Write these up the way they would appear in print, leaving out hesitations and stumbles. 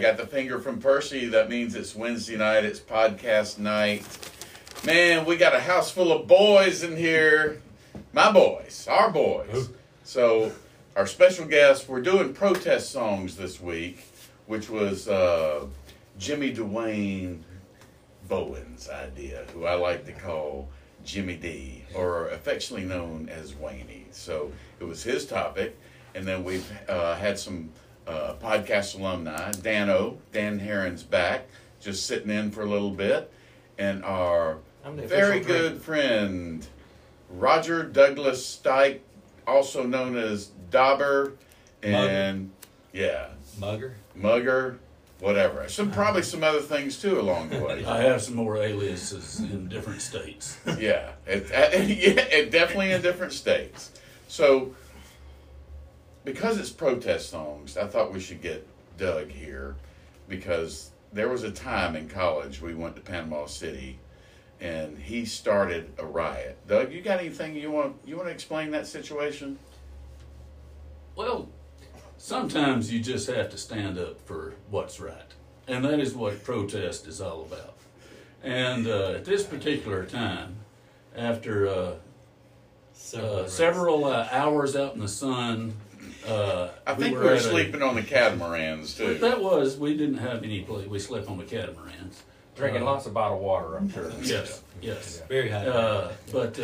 got the finger from Percy. That means it's Wednesday night. It's podcast night. Man, we got a house full of boys in here. My boys. Our boys. So our special guest, we're doing protest songs this week, which was Jimmy DeWayne Bowen's idea, who I like to call Jimmy D, or affectionately known as Wayne. So it was his topic. And then we've had some podcast alumni. Dan Heron's back, just sitting in for a little bit. And our very good friend, Roger Douglas Stike, also known as Dauber. And, Mugger. Whatever. Probably some other things, too, along the way. I have some more aliases in different states. Yeah. It definitely in different states. So, because it's protest songs, I thought we should get Doug here because there was a time in college we went to Panama City and he started a riot. Doug, you got anything you want to explain that situation? Well, sometimes you just have to stand up for what's right, and that is what protest is all about. And at this particular time, after several hours out in the sun, I think we were sleeping on the catamarans too. We didn't have any place. We slept on the catamarans, drinking lots of bottled water, I'm sure. Yes. Very high. But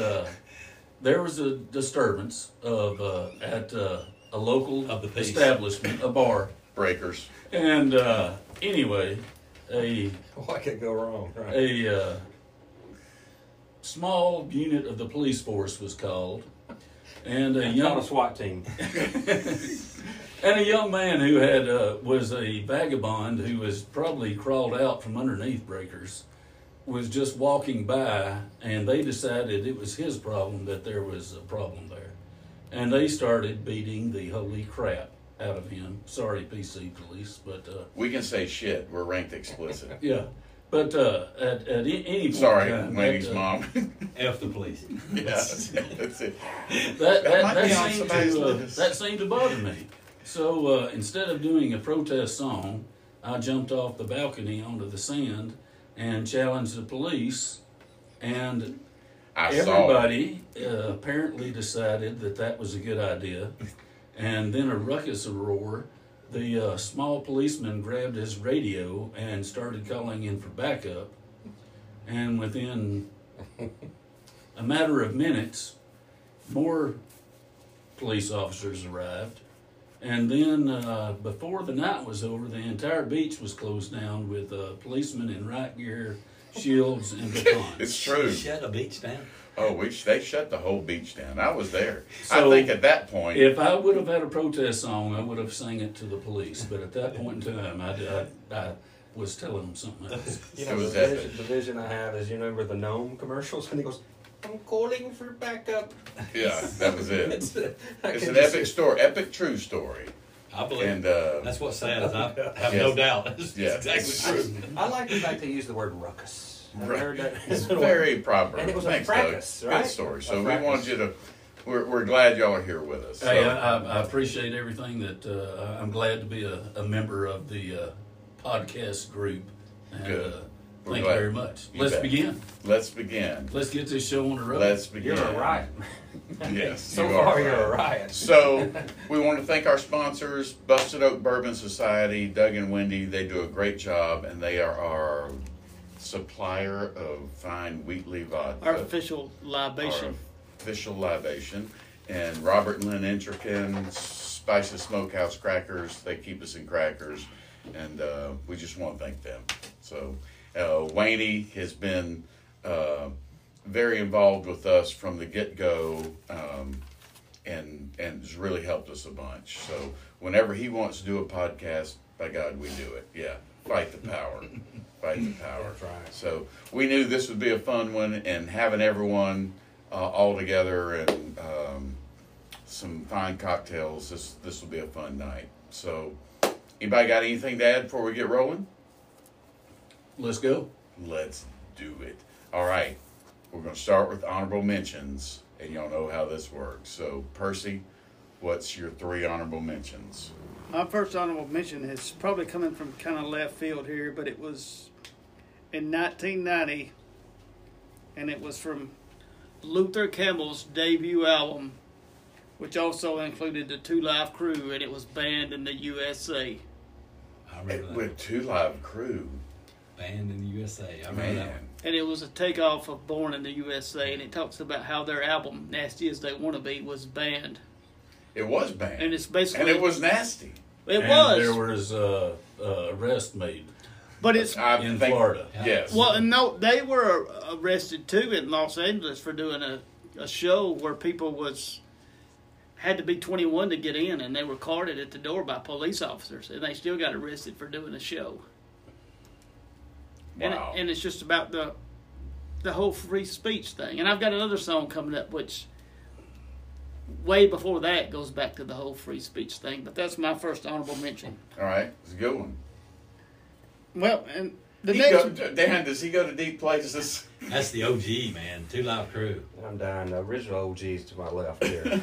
there was a disturbance of at a local establishment, a bar, Breakers. And anyway, what could go wrong? Right. A small unit of the police force was called. And a SWAT team. And a young man who had was a vagabond who was probably crawled out from underneath Breakers was just walking by, and they decided it was his problem that there was a problem there. And they started beating the holy crap out of him. Sorry, PC police, but... we can say shit. We're ranked explicit. Yeah. But at any point... Sorry, Wayne's mom. F the police. Yes. That's it. That seemed to bother me. So instead of doing a protest song, I jumped off the balcony onto the sand and challenged the police. And everybody apparently decided that was a good idea. And then a ruckus, a roar. The small policeman grabbed his radio and started calling in for backup. And within a matter of minutes, more police officers arrived. And then before the night was over, the entire beach was closed down with policemen in riot gear, shields, and batons. It's true. Shut the beach down. Oh, they shut the whole beach down. I was there. So I think at that point... If I would have had a protest song, I would have sang it to the police. But at that point in time, I was telling them something else. You know, the vision I have is, you remember the Gnome commercials? And he goes, I'm calling for backup. Yeah, that was it. It's an epic story, epic true story. I believe that's what's sad. I have no doubt. It's exactly true. I like the fact they use the word ruckus. It's very proper. And it was a practice, right? Good story. So we wanted you to... We're glad y'all are here with us. Hey, so. I appreciate everything that... I'm glad to be a member of the podcast group. And, good. Thank you very much. Let's begin. Let's get this show on the road. Let's begin. You're a riot. Yes. So far, you're a riot. So we want to thank our sponsors, Busted Oak Bourbon Society, Doug and Wendy. They do a great job, and they are our... supplier of fine Wheatley vodka. Artificial libation. And Robert and Lynn Intrican, Spices Smokehouse Crackers. They keep us in crackers. And we just want to thank them. So Wayne has been very involved with us from the get-go and has really helped us a bunch. So whenever he wants to do a podcast, by God, we do it. Yeah. Fight the power. That's right. So we knew this would be a fun one, and having everyone all together and some fine cocktails, this will be a fun night. So anybody got anything to add before we get rolling? Let's go. Let's do it. All right. We're going to start with honorable mentions, and y'all know how this works. So, Percy, what's your 3 honorable mentions? My first honorable mention is probably coming from kind of left field here, but it was in 1990, and it was from Luther Campbell's debut album, which also included the Two Live Crew, and it was Banned in the USA. I remember that. With Two Live Crew. Banned in the USA. I remember that one. And it was a takeoff of Born in the USA, and it talks about how their album, Nasty as They Want to Be, was banned. It was banned. And it's basically... And it was nasty. It and was. There was arrest made. But it's... in Florida. Yes. Well, and no, they were arrested too in Los Angeles for doing a show where people was... had to be 21 to get in, and they were carded at the door by police officers, and they still got arrested for doing a show. Wow. And it's just about the whole free speech thing. And I've got another song coming up, which way before that goes back to the whole free speech thing. But that's my first honorable mention. All right, it's a good one. Well, and the next, Dan, does he go to deep places? That's the OG, man. Two Live Crew. I'm dying. The original OG's to my left here.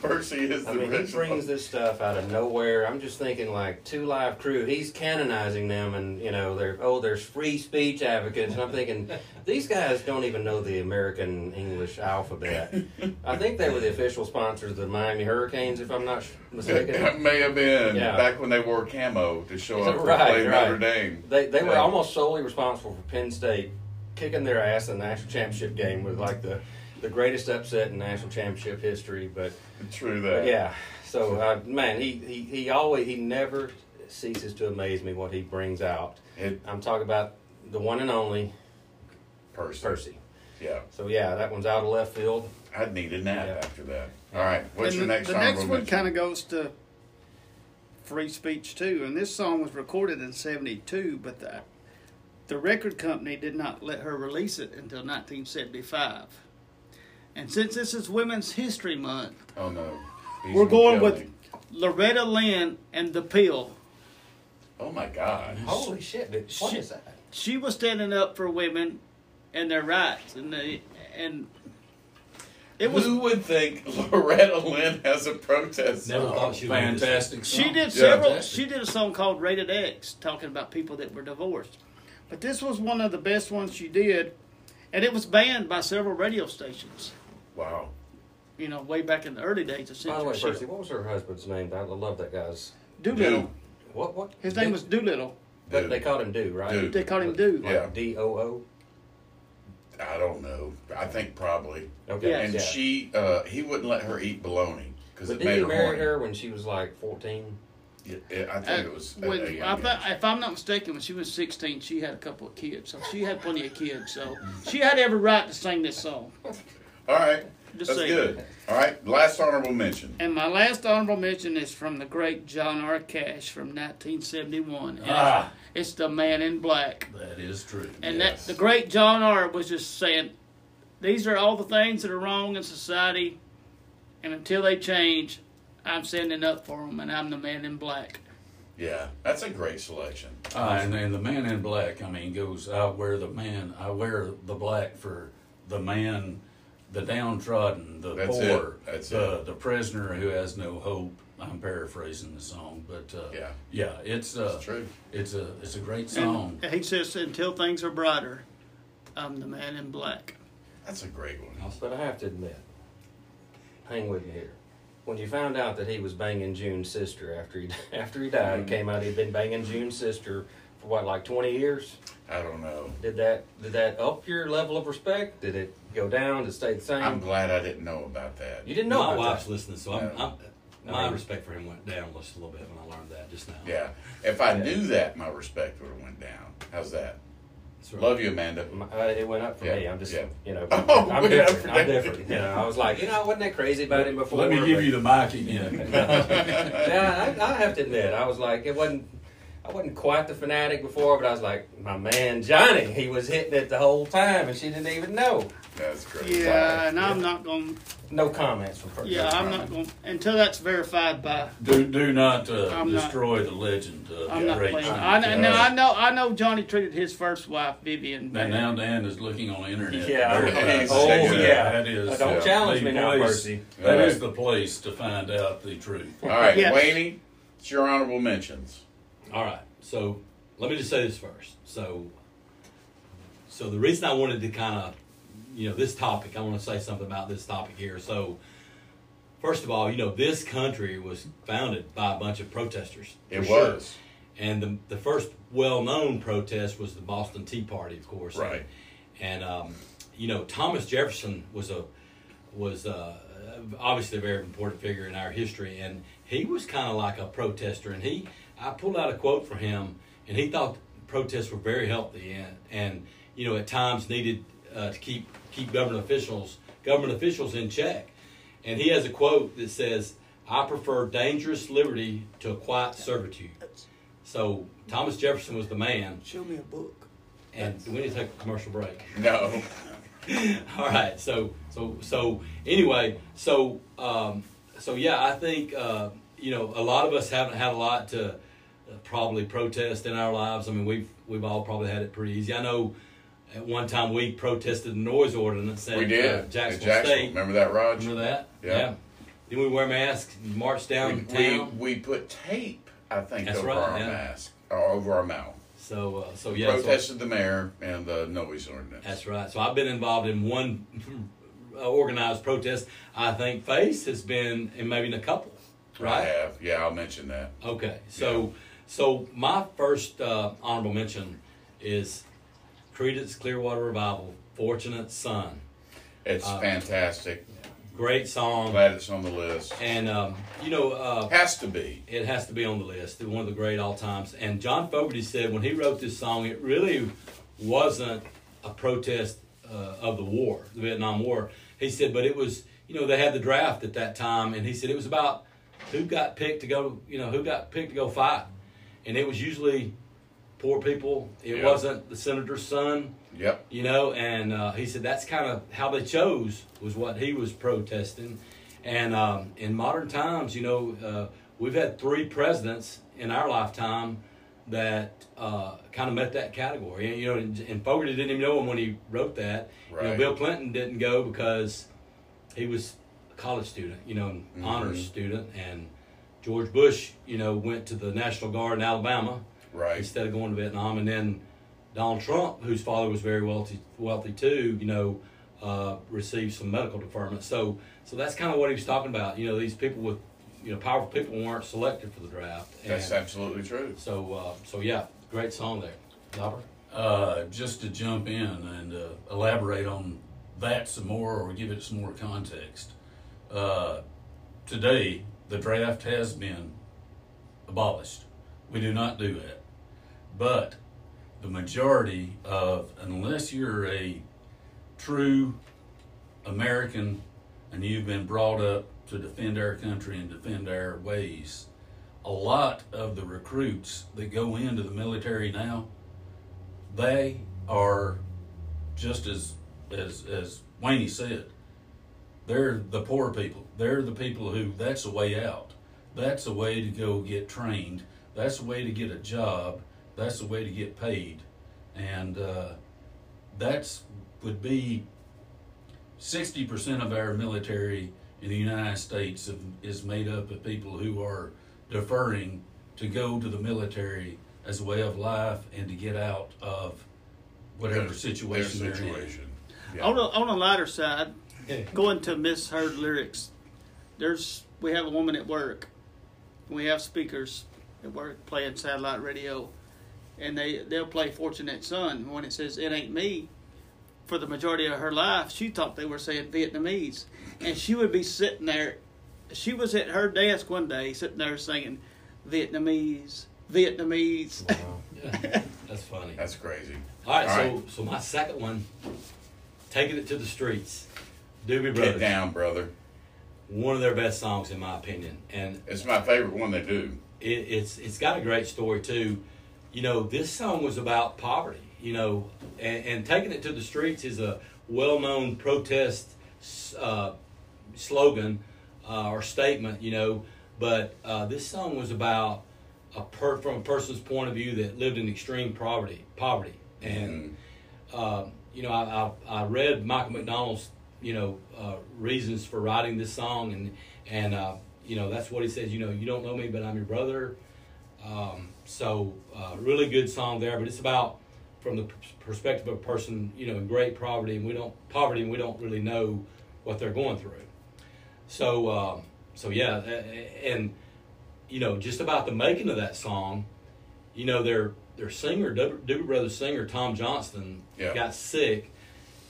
Percy is the original. I mean, he brings this stuff out of nowhere. I'm just thinking, like, Two Live Crew, he's canonizing them, and, you know, they're, oh, there's free speech advocates. And I'm thinking, these guys don't even know the American English alphabet. I think they were the official sponsors of the Miami Hurricanes, if I'm not mistaken. That may have been back when they wore camo to show up and play Notre Dame. They were almost solely responsible for Penn State kicking their ass in the national championship game with like the greatest upset in national championship history, but true that. Yeah, so man, he never ceases to amaze me what he brings out. I'm talking about the one and only Percy. Yeah. So yeah, that one's out of left field. I'd need a nap after that. All right, what's your next? The next one kind of goes to free speech too, and this song was recorded in '72, but the record company did not let her release it until 1975. And since this is Women's History Month, we're going with Loretta Lynn and The Pill. Oh my God. Holy shit, dude. What is that? She was standing up for women and their rights. And it was, who would think Loretta Lynn has a protest song? Never thought she was fantastic. She did several. She did a song called Rated X, talking about people that were divorced. But this was one of the best ones she did, and it was banned by several radio stations. Wow. You know, way back in the early days of censorship. By the way, Percy, what was her husband's name? I love that guy's... Doolittle. What? His name was Doolittle. But they called him Do, right? They called him Do. Yeah. D-O-O? I don't know. I think probably. Okay. And he wouldn't let her eat bologna because it made her horny. But did he marry her when she was like 14? Yeah, I think it was. If I'm not mistaken, when she was 16, she had a couple of kids, so she had plenty of kids. So she had every right to sing this song. All right, that's good. All right, last honorable mention. And my last honorable mention is from the great John R. Cash from 1971. And it's The Man in Black. That is true. And the great John R. was just saying, these are all the things that are wrong in society, and until they change, I'm standing up for him, and I'm the Man in Black. Yeah, that's a great selection. And the Man in Black, I mean, goes, I wear the black for the man, the downtrodden, the poor, the prisoner who has no hope. I'm paraphrasing the song, but it's true. It's a great song. And he says, until things are brighter, I'm the Man in Black. That's a great one. But I have to admit, hang with me here. When you found out that he was banging June's sister after he died, it came out he'd been banging June's sister for what, like 20 years? I don't know. Did that up your level of respect? Did it go down? Did it stay the same? I'm glad I didn't know about that. You didn't know about that? My wife's listening, so my respect for him went down just a little bit when I learned that just now. Yeah. If I knew that, my respect would have went down. How's that? Love you, Amanda. It went up for me. I'm just, you know, I'm different. I'm different. You know, I was like, you know, wasn't that crazy about him before? Let me give you the mic again. Yeah, I have to admit, I was like, I wasn't quite the fanatic before, but I was like, my man Johnny, he was hitting it the whole time, and she didn't even know. That's crazy. Yeah, and I'm not going. No comments from her. Yeah, I'm not going until that's verified by. Do not destroy the legend. I'm not playing. I know. Johnny treated his first wife Vivian bad. Now Dan is looking on the internet. Yeah. That is. Don't challenge me now, Percy. That is the place to find out the truth. All right, Wayne. It's your honorable mentions. All right. So let me just say this first. So the reason I wanted to kind of, this topic, I want to say something about this topic here. So first of all, this country was founded by a bunch of protesters. It was. Sure. And the first well-known protest was the Boston Tea Party, of course. Right. And Thomas Jefferson was obviously a very important figure in our history, and he was kind of like a protester. And I pulled out a quote from him, and he thought protests were very healthy and at times needed to keep government officials in check. And he has a quote that says, "I prefer dangerous liberty to a quiet servitude." So Thomas Jefferson was the man. Show me a book. And we need to take a commercial break. No. All right. So anyway, I think a lot of us haven't had a lot to probably protest in our lives. I mean, we've all probably had it pretty easy. I know at one time we protested the noise ordinance at Jacksonville State. Remember that, Rog? Remember that? Yeah. Then we wear masks and march down town. We put tape, I think, mask or over our mouth. Protested the mayor and the noise ordinance. That's right. So I've been involved in one organized protest. I think Face has been in maybe a couple, right? I have. Yeah, I'll mention that. Okay. So my first honorable mention is Creedence Clearwater Revival, Fortunate Son. It's fantastic. Great song. Glad it's on the list. And, has to be. It has to be on the list. One of the great all times. And John Fogerty said when he wrote this song, it really wasn't a protest of the war, the Vietnam War. He said, but it was, they had the draft at that time. And he said it was about who got picked to go fight. And it was usually poor people. It wasn't the senator's son. Yep. And he said that's kind of how they chose was what he was protesting. And in modern times, we've had three presidents in our lifetime that kind of met that category. And Fogerty didn't even know him when he wrote that. Right. Bill Clinton didn't go because he was a college student, an honors student. And George Bush, went to the National Guard in Alabama instead of going to Vietnam. And then Donald Trump, whose father was very wealthy too, received some medical deferment. So that's kind of what he was talking about. These people with, powerful people weren't selected for the draft. That's absolutely true. So great song there. Dauber? Just to jump in and elaborate on that some more or give it some more context. Today, the draft has been abolished. We do not do that. But the majority of, unless you're a true American and you've been brought up to defend our country and defend our ways, a lot of the recruits that go into the military now, they are just as Wayne said, they're the poor people. They're the people who, that's a way out. That's a way to go get trained. That's a way to get a job. That's the way to get paid, and that's would be 60% of our military in the United States is made up of people who are deferring to go to the military as a way of life and to get out of whatever situation they're in. Yeah. On a lighter side, going to misheard lyrics, we have a woman at work, and we have speakers at work playing satellite radio. And they'll play Fortunate Son. When it says, "It ain't me," for the majority of her life, she thought they were saying Vietnamese. And she would be sitting there. She was at her desk one day, sitting there singing, "Vietnamese, Vietnamese." Wow. Yeah. That's funny. That's crazy. All right. So my second one, Taking It to the Streets, Doobie Brothers. Get down, brother. One of their best songs, in my opinion. And it's my favorite one they do. It's got a great story, too. This song was about poverty, and Taking It to the Streets is a well-known protest slogan or statement, but this song was about from a person's point of view that lived in extreme poverty. And, I read Michael McDonald's, reasons for writing this song, and you know, that's what he says, you know, you don't know me, but I'm your brother. Really good song there, but it's about from the perspective of a person, you know, in great poverty, and we don't really know what they're going through. So, yeah, and, you know, just about the making of that song, you know, their singer, Doobie Brothers singer, Tom Johnston, yeah, got sick,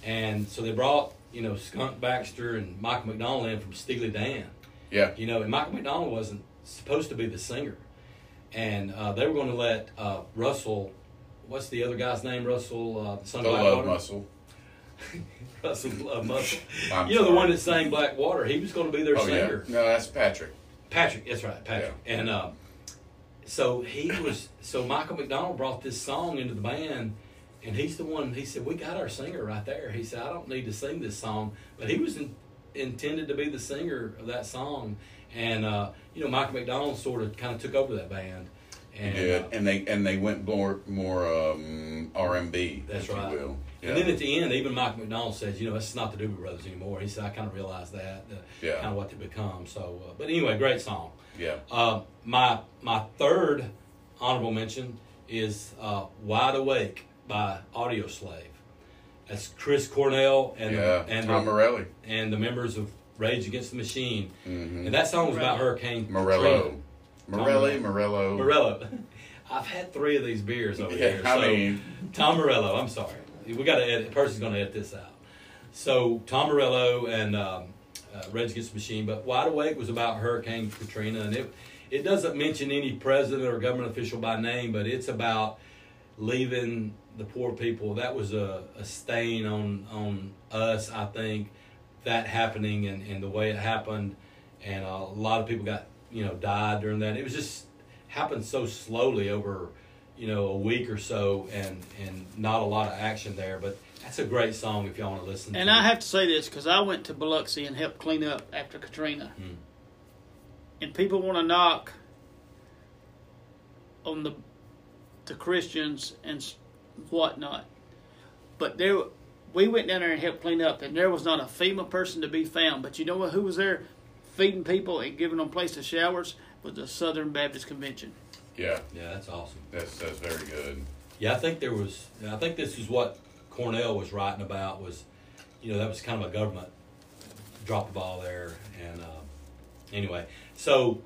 and so they brought, you know, Skunk Baxter and Michael McDonald in from Steely Dan. Yeah. You know, and Michael McDonald wasn't supposed to be the singer. And they were going to let Russell, what's the other guy's name, Russell? Love Muscle. Russell Love Muscle. I'm sorry. The one that sang Blackwater. He was going to be their singer. Yeah. No, that's Patrick. Patrick, that's right, Patrick. Yeah. And so Michael McDonald brought this song into the band, and he's the one, he said, we got our singer right there. He said, I don't need to sing this song. But he was intended to be the singer of that song. And, you know, Michael McDonald sort of kind of took over that band. And, he did. And they went more R&B, that's right, if you will. Yeah. And then at the end, even Michael McDonald says, you know, it's not the Doobie Brothers anymore. He said, I kind of realized that, yeah, kind of what they become. So, but anyway, great song. Yeah. My third honorable mention is Wide Awake by Audioslave. That's Chris Cornell and Tom Morello and the members of Rage Against the Machine. Mm-hmm. And that song was about Hurricane Katrina. Morello. I've had three of these beers over here. Tom Morello, I'm sorry. We got to edit. Person's going to edit this out. So Tom Morello and Rage Against the Machine. But Wide Awake was about Hurricane Katrina. And it doesn't mention any president or government official by name, but it's about leaving the poor people. That was a stain on us, I think, that happening and the way it happened. And a lot of people got, you know, died during that. It was just happened so slowly over, you know, a week or so, and not a lot of action there. But that's a great song if y'all want to listen to it. And I have to say this, because I went to Biloxi and helped clean up after Katrina. Mm. And people want to knock on the Christians and whatnot. But we went down there and helped clean up, and there was not a FEMA person to be found. But you know who was there feeding people and giving them place to showers? Was the Southern Baptist Convention. Yeah. Yeah, that's awesome. That's very good. Yeah, I think this is what Cornell was writing about was, you know, that was kind of a government drop the ball there. And anyway, so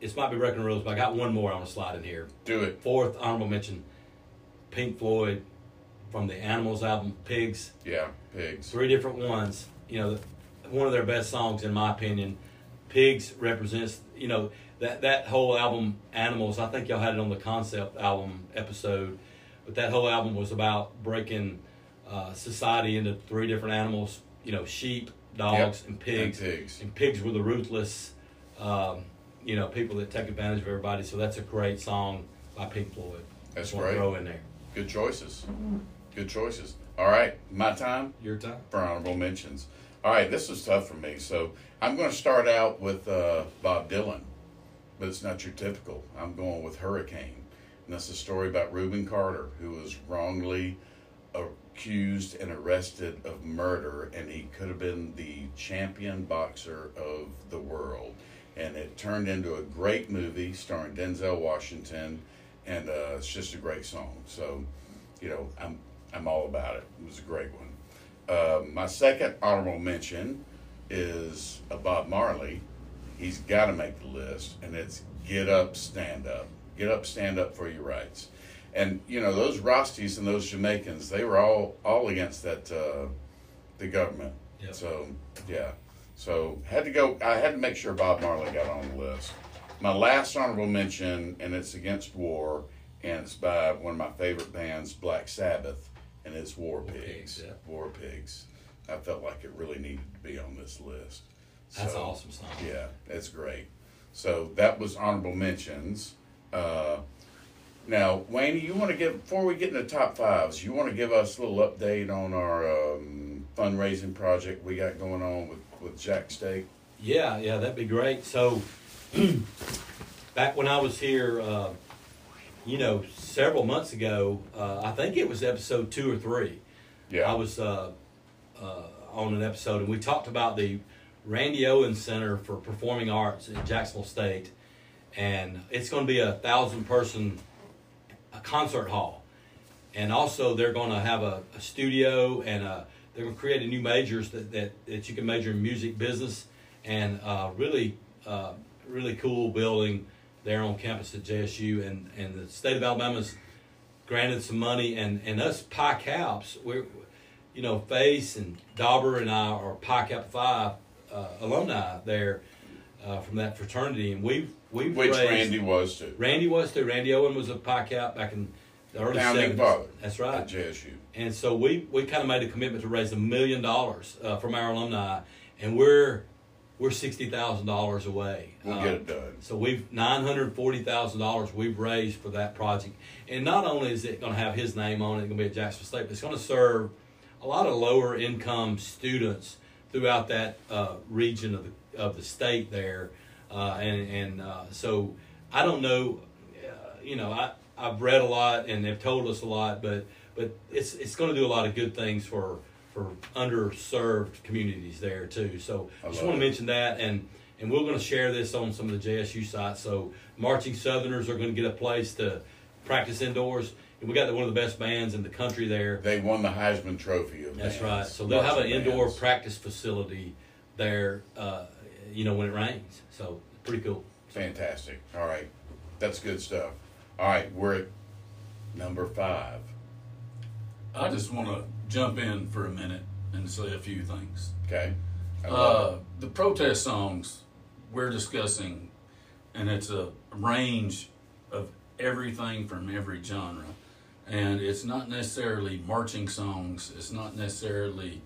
this might be breaking rules, but I got one more I want to slide in here. Do it. Fourth honorable mention, Pink Floyd, from the Animals album, Pigs. Yeah, Pigs. Three different ones. You know, one of their best songs, in my opinion. Pigs represents, you know, that whole album, Animals. I think y'all had it on the concept album episode. But that whole album was about breaking society into three different animals, you know, sheep, dogs, yep, and pigs. And pigs. And pigs were the ruthless, you know, people that take advantage of everybody. So that's a great song by Pink Floyd. That's great. Throw in there. Good choices. Good choices. All right, my time. Your time. For honorable mentions. All right, this is tough for me. So I'm going to start out with Bob Dylan, but it's not your typical. I'm going with Hurricane. And that's a story about Reuben Carter, who was wrongly accused and arrested of murder, and he could have been the champion boxer of the world. And it turned into a great movie starring Denzel Washington, and it's just a great song. So, you know, I'm all about it. It was a great one. My second honorable mention is Bob Marley. He's got to make the list, and it's Get Up, Stand Up. Get up, stand up for your rights. And, you know, those Rosties and those Jamaicans, they were all against that the government. Yep. So, yeah. So, I had to make sure Bob Marley got on the list. My last honorable mention, and it's against war, and it's by one of my favorite bands, Black Sabbath, and it's War Pigs. Yeah. War Pigs. I felt like it really needed to be on this list. That's an awesome song. Yeah, that's great. So that was honorable mentions. Now, Wayne, you want to give, before we get into top fives, you want to give us a little update on our fundraising project we got going on with Jack State? Yeah, that'd be great. So back when I was here, you know, several months ago, I think it was episode 2 or 3. Yeah. I was on an episode, and we talked about the Randy Owens Center for Performing Arts at Jacksonville State, and it's going to be a 1,000-person concert hall. And also they're going to have a studio, and they're going to create a new majors that you can major in music business, and really cool building there on campus at JSU. And the state of Alabama's granted some money, and us PICAPs, we're, you know, Face and Dauber and I are PICAP 5 alumni there from that fraternity, and we've which raised, Randy was too. Randy Owen was a PICAP back in the early 70s. Father, that's right. At JSU. And so we kind of made a commitment to raise $1 million from our alumni, and we're $60,000 away. We'll get it done. So we've $940,000 we've raised for that project. And not only is it going to have his name on it, it's going to be at Jacksonville State, but it's going to serve a lot of lower income students throughout that region of the state there. So I don't know, I've read a lot and they've told us a lot, but it's going to do a lot of good things for underserved communities there too. So I just want to mention that, and we're going to share this on some of the JSU sites. So Marching Southerners are going to get a place to practice indoors. And we got one of the best bands in the country there. They won the Heisman Trophy. That's right. So they'll have an indoor practice facility there, when it rains. So pretty cool. Fantastic. All right. That's good stuff. All right. We're at number 5. I just want to jump in for a minute and say a few things. Okay. The protest songs we're discussing, and it's a range of everything from every genre, and it's not necessarily marching songs, it's not necessarily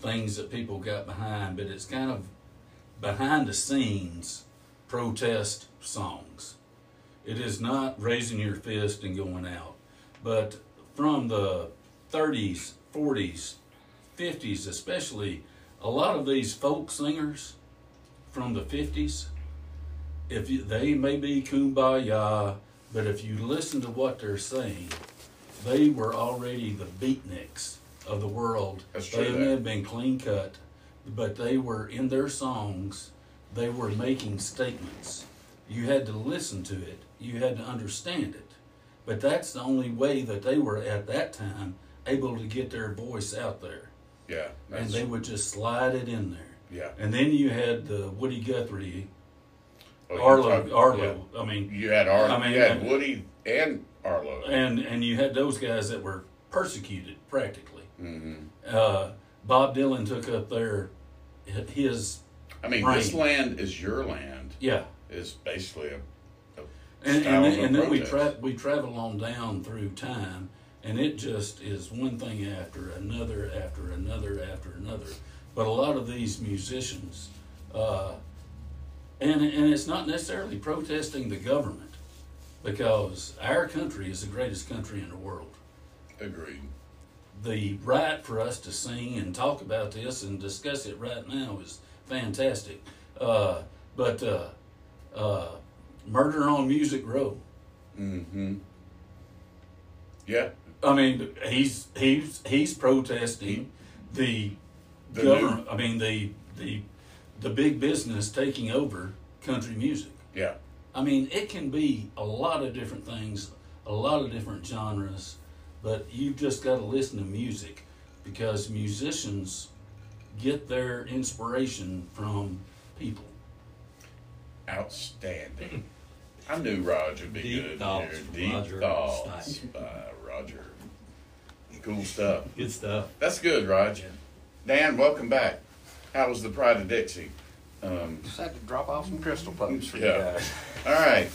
things that people got behind, but it's kind of behind the scenes protest songs. It is not raising your fist and going out, but from the 30s, 40s, 50s, especially a lot of these folk singers from the 50s, they may be kumbaya, but if you listen to what they're saying, they were already the beatniks of the world. That's true. They may have been clean cut, but they were in their songs, they were making statements. You had to listen to it, you had to understand it. But that's the only way that they were at that time able to get their voice out there. Yeah. And they would just slide it in there. Yeah. And then you had the Woody Guthrie, Arlo. Yeah. You had Arlo. You had Woody and Arlo. And you had those guys that were persecuted practically. Mm-hmm. Bob Dylan took up his. Brain. This land is your land. Yeah. It's basically we travel on down through time, and it just is one thing after another after another after another. But a lot of these musicians, and it's not necessarily protesting the government, because our country is the greatest country in the world. Agreed. The right for us to sing and talk about this and discuss it right now is fantastic. Murder on Music Row. Mm-hmm. Yeah. He's protesting the government. The big business taking over country music. Yeah. It can be a lot of different things, a lot of different genres, but you've just got to listen to music, because musicians get their inspiration from people. Outstanding. I knew Roger would be good there. Deep Thoughts by Roger. Cool stuff. Good stuff. That's good, Roger. Dan, welcome back. How was the Pride of Dixie? Just had to drop off some crystal pumps for you guys. All right.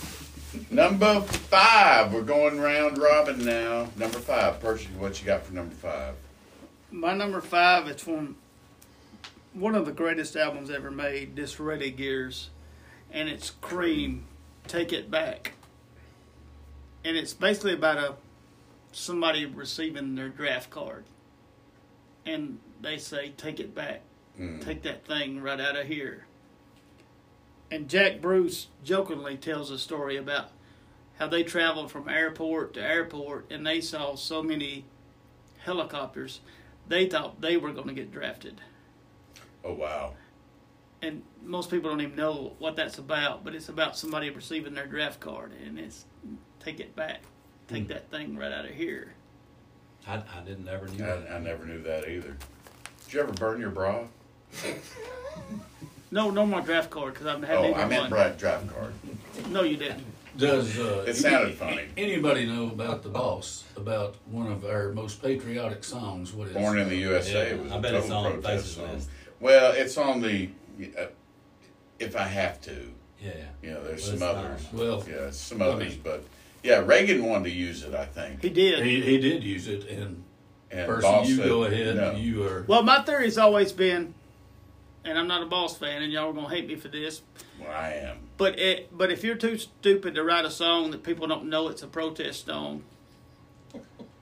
Number 5. We're going round robin now. Number 5. Percy, what you got for number 5? My number 5, it's one of the greatest albums ever made, this Ready Gears, and it's Cream, Take It Back. And it's basically about somebody receiving their draft card, and they say, take it back. Take that thing right out of here. And Jack Bruce jokingly tells a story about how they traveled from airport to airport, and they saw so many helicopters, they thought they were going to get drafted. Oh, wow. and most people don't even know what that's about, but it's about somebody receiving their draft card, and it's take it back, take that thing right out of here. I didn't ever knew that. I never knew that either. Did you ever burn your bra? No, my draft card, because I haven't had any. Oh, I meant draft card. No, you didn't. Does it sounded funny. Anybody know about The Boss? About one of our most patriotic songs? What is Born in the USA? Yeah, it was I bet it's on the protest song. Well, it's on the If I Have To. Yeah. You know, there's some others. Well, yeah, some others, but yeah, Reagan wanted to use it. I think he did. He did use it, and person, Boss you said, go ahead. No. You are well. My theory's always been. And I'm not a Boss fan, and y'all are gonna hate me for this. Well, I am. But if you're too stupid to write a song that people don't know it's a protest song,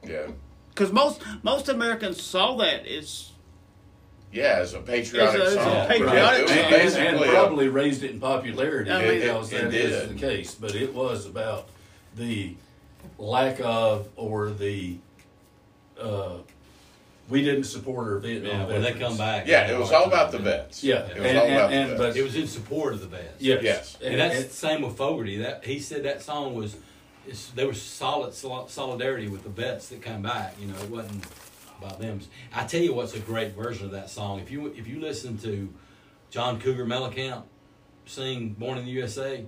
yeah. Because most Americans saw that as as a patriotic song. It's a patriotic song. Right. And probably raised it in popularity. I mean, that is the case, but it was about the lack of or the. We didn't support her Vietnam veterans. When they come back. Yeah, it was all about the vets. Yeah. It was all about the vets. It was in support of the vets. Yes. And that's the same with Fogarty. He said that song was, there was solidarity with the vets that come back. You know, it wasn't about them. I tell you what's a great version of that song. If you listen to John Cougar Mellencamp sing Born in the USA,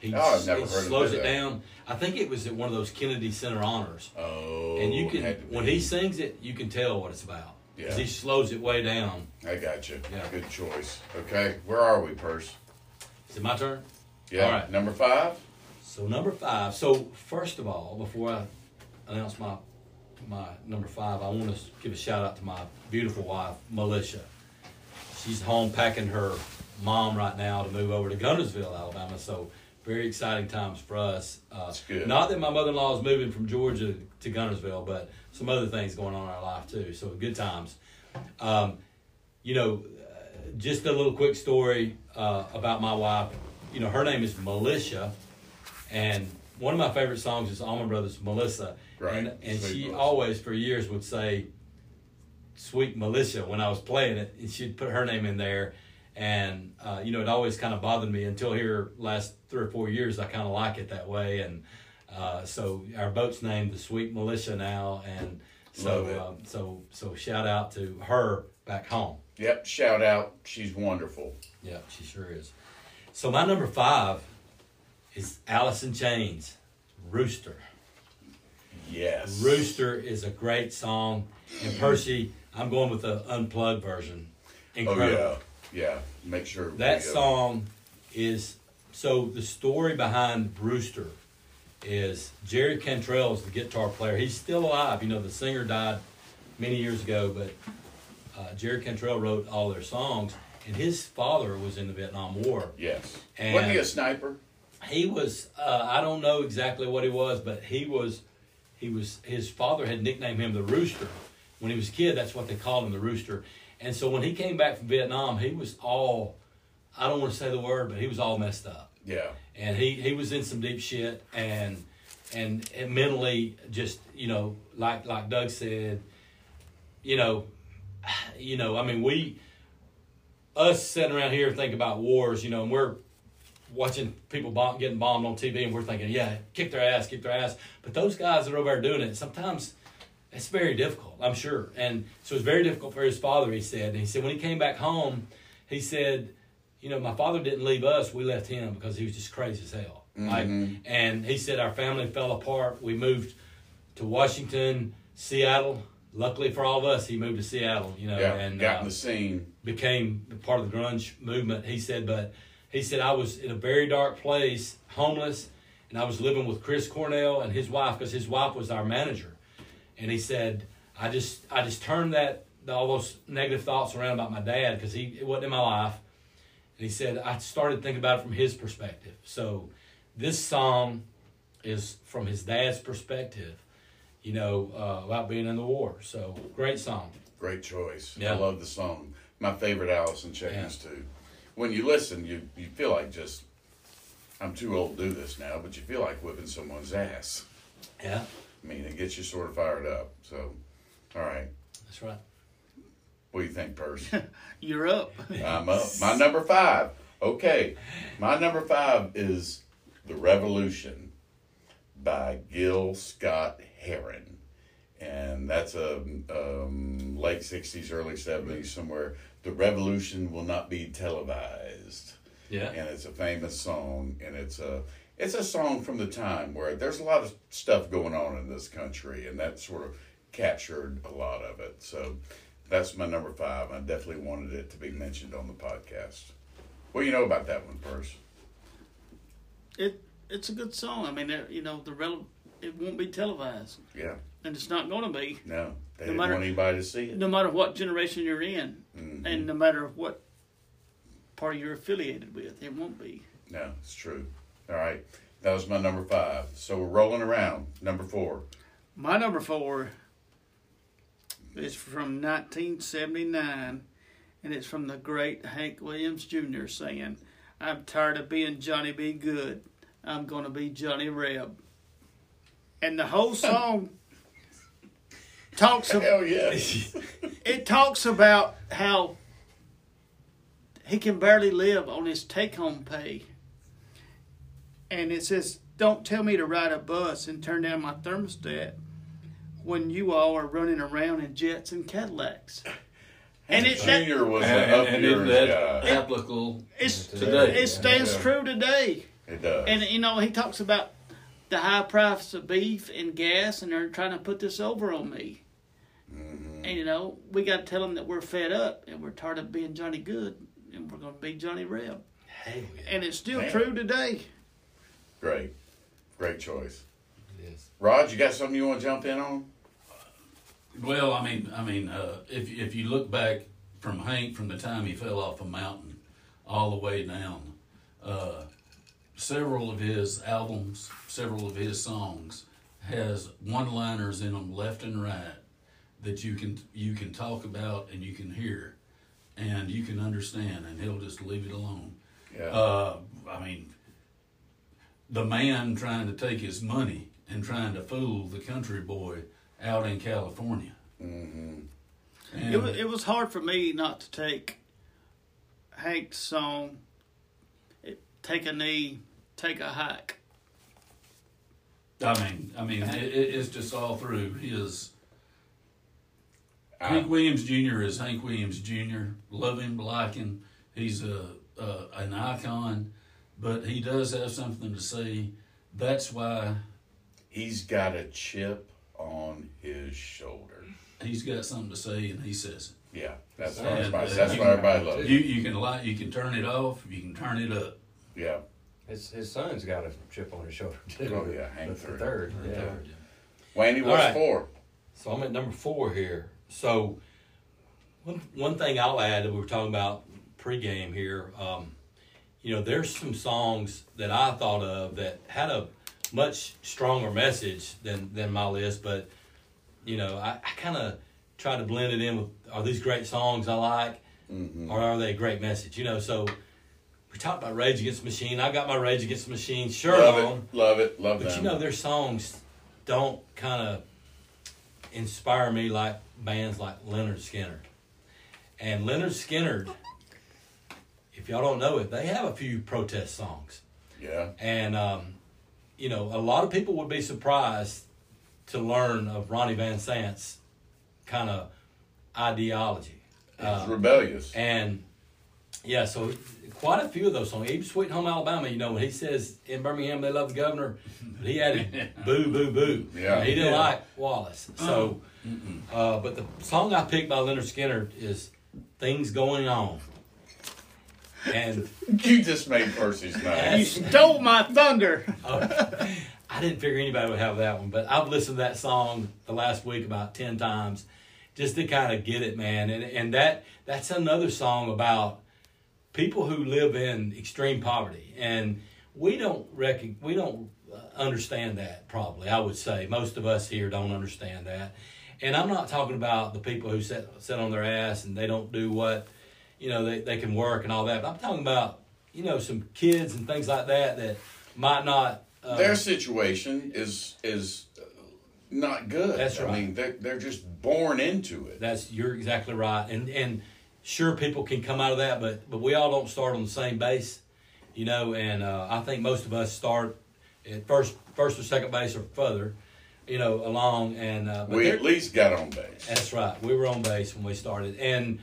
he slows it down. I think it was at one of those Kennedy Center honors. Oh, and you can when he sings it, you can tell what it's about. Yeah, he slows it way down. I got you. Yeah. Good choice. Okay, where are we, Purse? Is it my turn? Yeah. All right. Number five. So number five. So first of all, before I announce my number five, I want to give a shout out to my beautiful wife, Melissa. She's home packing her mom right now to move over to Gunnersville, Alabama. So. Very exciting times for us. Not that my mother-in-law is moving from Georgia to Gunnersville, but some other things going on in our life too. So good times. Just a little quick story about my wife. You know, her name is Melissa, and one of my favorite songs is Allman Brothers' Melissa. Right. And she always, for years, would say, "Sweet Melissa," when I was playing it, and she'd put her name in there. And, it always kind of bothered me until here last 3 or 4 years, I kind of like it that way. And so our boat's named the Sweet Militia now. And so so shout out to her back home. Yep, shout out. She's wonderful. Yep, she sure is. So my number five is Alice in Chains, Rooster. Yes. Rooster is a great song. And Percy, I'm going with the unplugged version. Incredible. Oh, yeah. Yeah, make sure. That song is, so the story behind Brewster is Jerry Cantrell is the guitar player. He's still alive. You know, the singer died many years ago, but Jerry Cantrell wrote all their songs, and his father was in the Vietnam War. Yes. And wasn't he a sniper? He was, I don't know exactly what he was, but he was. His father had nicknamed him the Rooster. When he was a kid, that's what they called him, the Rooster. And so when he came back from Vietnam, he was all, I don't want to say the word, but he was all messed up. Yeah. And he was in some deep shit and mentally just, like Doug said, I mean, us sitting around here thinking about wars, and we're watching people getting bombed on TV, and we're thinking, yeah, kick their ass. But those guys that are over there doing it, sometimes... It's very difficult, I'm sure. And so it was very difficult for his father, he said. And he said when he came back home, he said, my father didn't leave us. We left him because he was just crazy as hell. Mm-hmm. Like, and he said our family fell apart. We moved to Washington, Seattle. Luckily for all of us, he moved to Seattle, and got in the scene. Became part of the grunge movement, he said. But he said, I was in a very dark place, homeless, and I was living with Chris Cornell and his wife because his wife was our manager. And he said, I just turned all those negative thoughts around about my dad because it wasn't in my life. And he said, I started thinking about it from his perspective. So this song is from his dad's perspective, about being in the war. So great song. Great choice. Yeah. I love the song. My favorite Alice in Chains too. When you listen, you feel like I'm too old to do this now, but you feel like whipping someone's ass. Yeah. I mean, it gets you sort of fired up. So, all right. That's right. What do you think, Purse? You're up. I'm up. My number five. Okay. My number five is The Revolution by Gil Scott Heron. And that's a late 60s, early 70s, somewhere. The Revolution Will Not Be Televised. Yeah. And it's a famous song. And it's a song from the time where there's a lot of stuff going on in this country. And that sort of captured a lot of it. So that's my number five. I definitely wanted it to be mentioned on the podcast. What do you know about that one, Purse? It's a good song. I mean, it won't be televised. Yeah. And it's not going to be. No. They didn't want anybody to see it. No matter what generation you're in, mm-hmm. and no matter what party you're affiliated with, it won't be. No, it's true. All right. That was my number five. So we're rolling around. Number four. My number four is from 1979, and it's from the great Hank Williams Jr. saying, "I'm tired of being Johnny B. Good. I'm going to be Johnny Reb." And the whole song talks about... Hell yeah. It talks about how he can barely live on his take-home pay. And it says, "Don't tell me to ride a bus and turn down my thermostat when you all are running around in jets and Cadillacs." And it Junior was applicable today. It stands true today. It does. And he talks about the high price of beef and gas, and they're trying to put this over on me. Mm-hmm. And we got to tell them that we're fed up and we're tired of being Johnny Good, and we're going to be Johnny Reb. Hey, and it's still true today. Great, great choice. Yes. Rod, you got something you want to jump in on? Well, I mean, if you look back from Hank, from the time he fell off a mountain, all the way down, several of his albums, several of his songs, has one-liners in them left and right that you can talk about and you can hear, and you can understand, and he'll just leave it alone. Yeah. I mean, the man trying to take his money and trying to fool the country boy out in California. Mm-hmm. And it was hard for me not to take Hank's song, "Take a Knee, Take a Hike." I mean, it's just all through his... Hank Williams Jr. is Hank Williams Jr. Love him, like him. He's an icon, but he does have something to say. That's why... He's got a chip on his shoulder. He's got something to say, and he says it. Yeah, that's why everybody loves it. You can turn it off. You can turn it up. Yeah, his son's got a chip on his shoulder too. Oh yeah, Hank III. Yeah. Wayne, what's four? So I'm at number four here. So one thing I'll add that we were talking about pregame here. There's some songs that I thought of that had a much stronger message than my list, but I kind of try to blend it in with, are these great songs I like, mm-hmm. or are they a great message? So we talked about Rage Against the Machine. I got my Rage Against the Machine shirt on. Love them. But their songs don't kind of inspire me like bands like Lynyrd Skynyrd. And Lynyrd Skynyrd, if y'all don't know it, they have a few protest songs. Yeah. And a lot of people would be surprised to learn of Ronnie Van Sant's kind of ideology. It's rebellious. And, yeah, so quite a few of those songs. Even Sweet Home Alabama, when he says, "In Birmingham they love the governor," but he added "boo, boo, boo." Yeah. He didn't like Wallace. So, but the song I picked by Lynyrd Skynyrd is "Things Going On." And you just made Percy's night. You stole my thunder. I didn't figure anybody would have that one, but I've listened to that song the last week about 10 times just to kind of get it, man. And that's another song about people who live in extreme poverty, and we don't understand that probably. I would say most of us here don't understand that. And I'm not talking about the people who sit on their ass and they don't do what. They can work and all that. But I'm talking about, some kids and things like that might not... their situation is not good. That's right. I mean, they're just born into it. You're exactly right. And sure, people can come out of that, but we all don't start on the same base, you know. And I think most of us start at first or second base or further, you know, along. And we at least got on base. That's right. We were on base when we started. And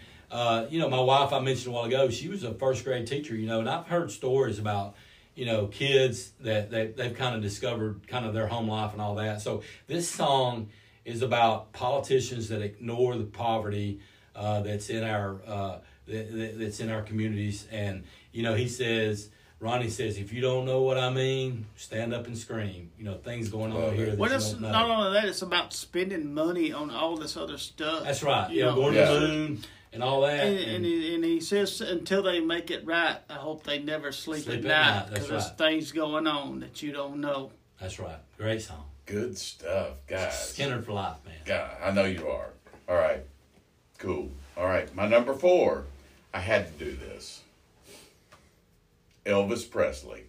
you know, my wife, I mentioned a while ago, she was a first grade teacher, you know, and I've heard stories about, you know, kids that they've kind of discovered kind of their home life and all that. So this song is about politicians that ignore the poverty that's in our that's in our communities. And, you know, he says, Ronnie says, if you don't know what I mean, stand up and scream. You know, things going on here. Well, it's not only that, it's about spending money on all this other stuff. That's right. Yeah, going to the moon. And all that. And he says, until they make it right, I hope they never sleep at night. Because there's things going on that you don't know. That's right. Great song. Good stuff, guys. Skinner for life, man. God, I know you are. All right. Cool. All right. My number 4. I had to do this. Elvis Presley,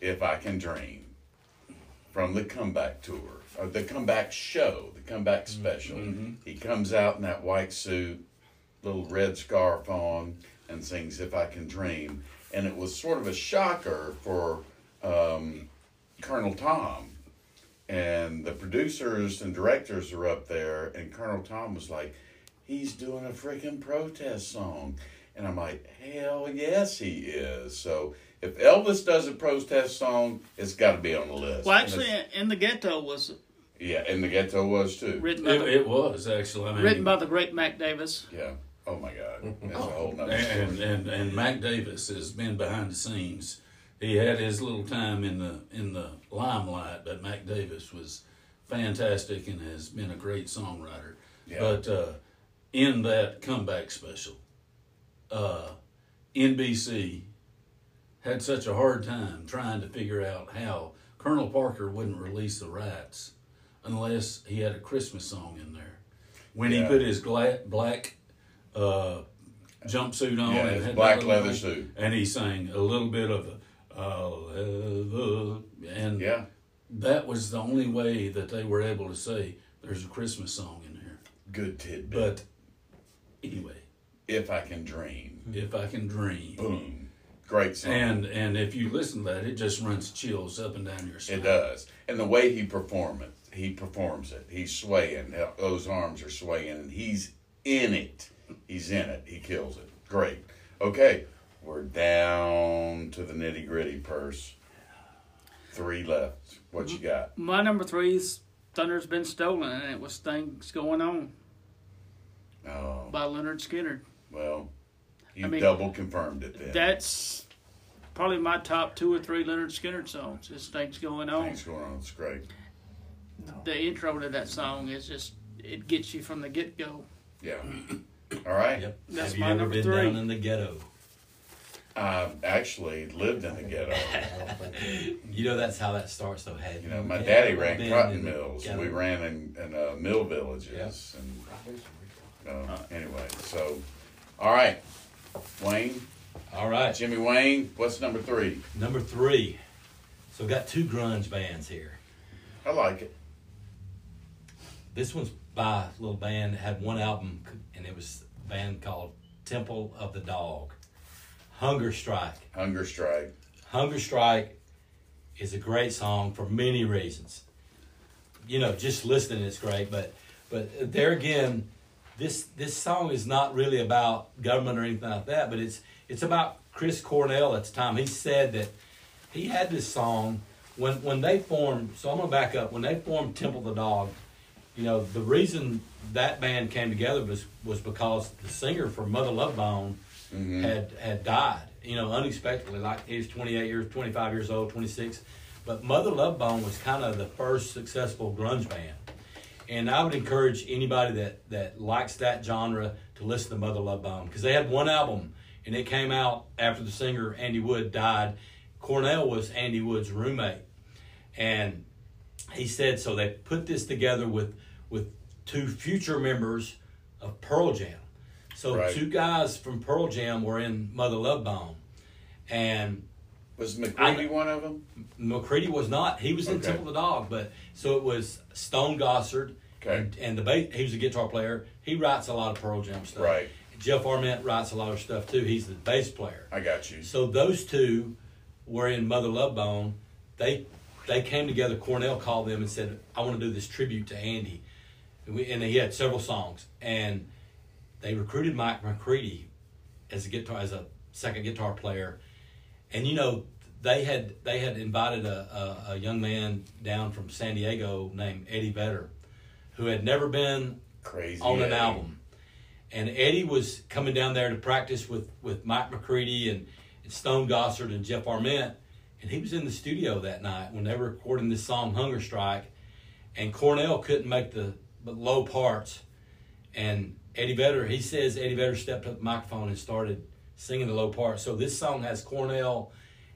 If I Can Dream, from the comeback tour, or the comeback show, the comeback special. Mm-hmm. He comes out in that white suit, little red scarf on, and sings If I Can Dream. And it was sort of a shocker for Colonel Tom. And the producers and directors are up there, and Colonel Tom was like, he's doing a freaking protest song. And I'm like, hell yes he is. So if Elvis does a protest song, it's got to be on the list. Well, actually, In the Ghetto was... Yeah, In the Ghetto was too. Written by the great Mac Davis. Yeah. Oh, my God. That's a whole nother story. And Mac Davis has been behind the scenes. He had his little time in the limelight, but Mac Davis was fantastic and has been a great songwriter. Yeah. But in that comeback special, NBC had such a hard time trying to figure out how Colonel Parker wouldn't release the rights unless he had a Christmas song in there. When he put his black jumpsuit on, and had black leather suit, and he sang a little bit of that was the only way that they were able to say there's a Christmas song in there. Good tidbit. But anyway, If I Can Dream. If I Can Dream. Boom. Great song. And if you listen to that, it just runs chills up and down your spine. It does. And the way he performs it. He's swaying. Those arms are swaying. And he's in it. He's in it. He kills it. Great. Okay. We're down to the nitty-gritty purse. 3 left. What you got? My number 3 is Thunder's Been Stolen, and it was Things Going On. Oh. By Lynyrd Skynyrd. Well... You double confirmed it then. That's probably my top 2 or 3 Lynyrd Skynyrd songs. Just Things Going On. Things Going On. It's great. The intro to that song is just, it gets you from the get-go. Yeah. All right. Yep. That's my number 3. Have you ever been down in the ghetto? I've actually lived in the ghetto. You know, that's how that starts, though, Hattie. You know, my daddy ran cotton mills. We ran in mill villages. Yep. And anyway, so, all right. Wayne. All right. Jimmy Wayne, what's number 3? Number 3. So we've got 2 grunge bands here. I like it. This one's by a little band that had one album, and it was a band called Temple of the Dog. Hunger Strike. Hunger Strike. Hunger Strike is a great song for many reasons. You know, just listening it's great, but there again... This song is not really about government or anything like that, but it's about Chris Cornell at the time. He said that he had this song when they formed, so I'm going to back up. When they formed Temple the Dog, you know, the reason that band came together was because the singer from Mother Love Bone had died, you know, unexpectedly. Like he was 28 years, 25 years old, 26. But Mother Love Bone was kind of the first successful grunge band. And I would encourage anybody that likes that genre to listen to Mother Love Bone, because they had one album, and it came out after the singer Andy Wood died. Cornell was Andy Wood's roommate, and he said so they put this together with 2 future members of Pearl Jam. So 2 guys from Pearl Jam were in Mother Love Bone, and Was McCready one of them? McCready was not. He was in Temple of the Dog, but so it was Stone Gossard. Okay. And the bass, he was a guitar player. He writes a lot of Pearl Jam stuff. Right. Jeff Arment writes a lot of stuff too. He's the bass player. I got you. So those two were in Mother Love Bone. They came together. Cornell called them and said, "I want to do this tribute to Andy," and he had several songs. And they recruited Mike McCready as a second guitar player. And you know, they had invited a young man down from San Diego named Eddie Vedder, who had never been on an album. And Eddie was coming down there to practice with Mike McCready and Stone Gossard and Jeff Arment. And he was in the studio that night when they were recording this song, Hunger Strike. And Cornell couldn't make the low parts. And Eddie Vedder, he says Eddie Vedder stepped up the microphone and started singing the low parts. So this song has Cornell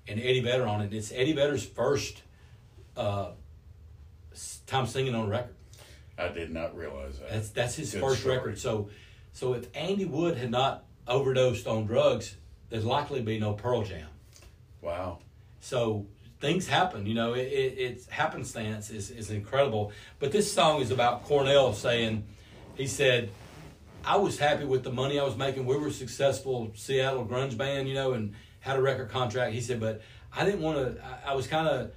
and Eddie Vedder on it. It's Eddie Vedder's first time singing on a record. I did not realize that. That's his first record. So if Andy Wood had not overdosed on drugs, there'd likely be no Pearl Jam. Wow. So things happen, you know. It's happenstance is incredible. But this song is about Cornell saying, he said, "I was happy with the money I was making. We were a successful Seattle grunge band, you know, and had a record contract." He said, "But I didn't want to. I was kind of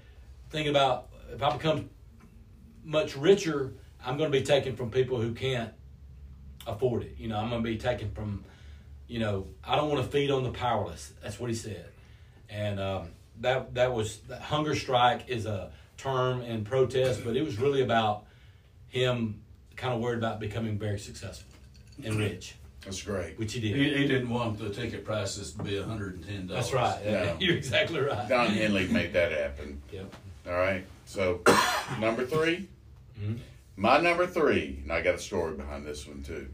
thinking about if I become much richer, I'm going to be taken from people who can't afford it. You know, I'm going to be taken from, you know, I don't want to feed on the powerless." That's what he said. And that hunger strike is a term in protest, but it was really about him kind of worried about becoming very successful and rich. That's great. Which he did. He didn't want the ticket prices to be $110. That's right. No. You're exactly right. Don Henley made that happen. Yep. All right. So number three. Mm-hmm. My number three, and I got a story behind this one too.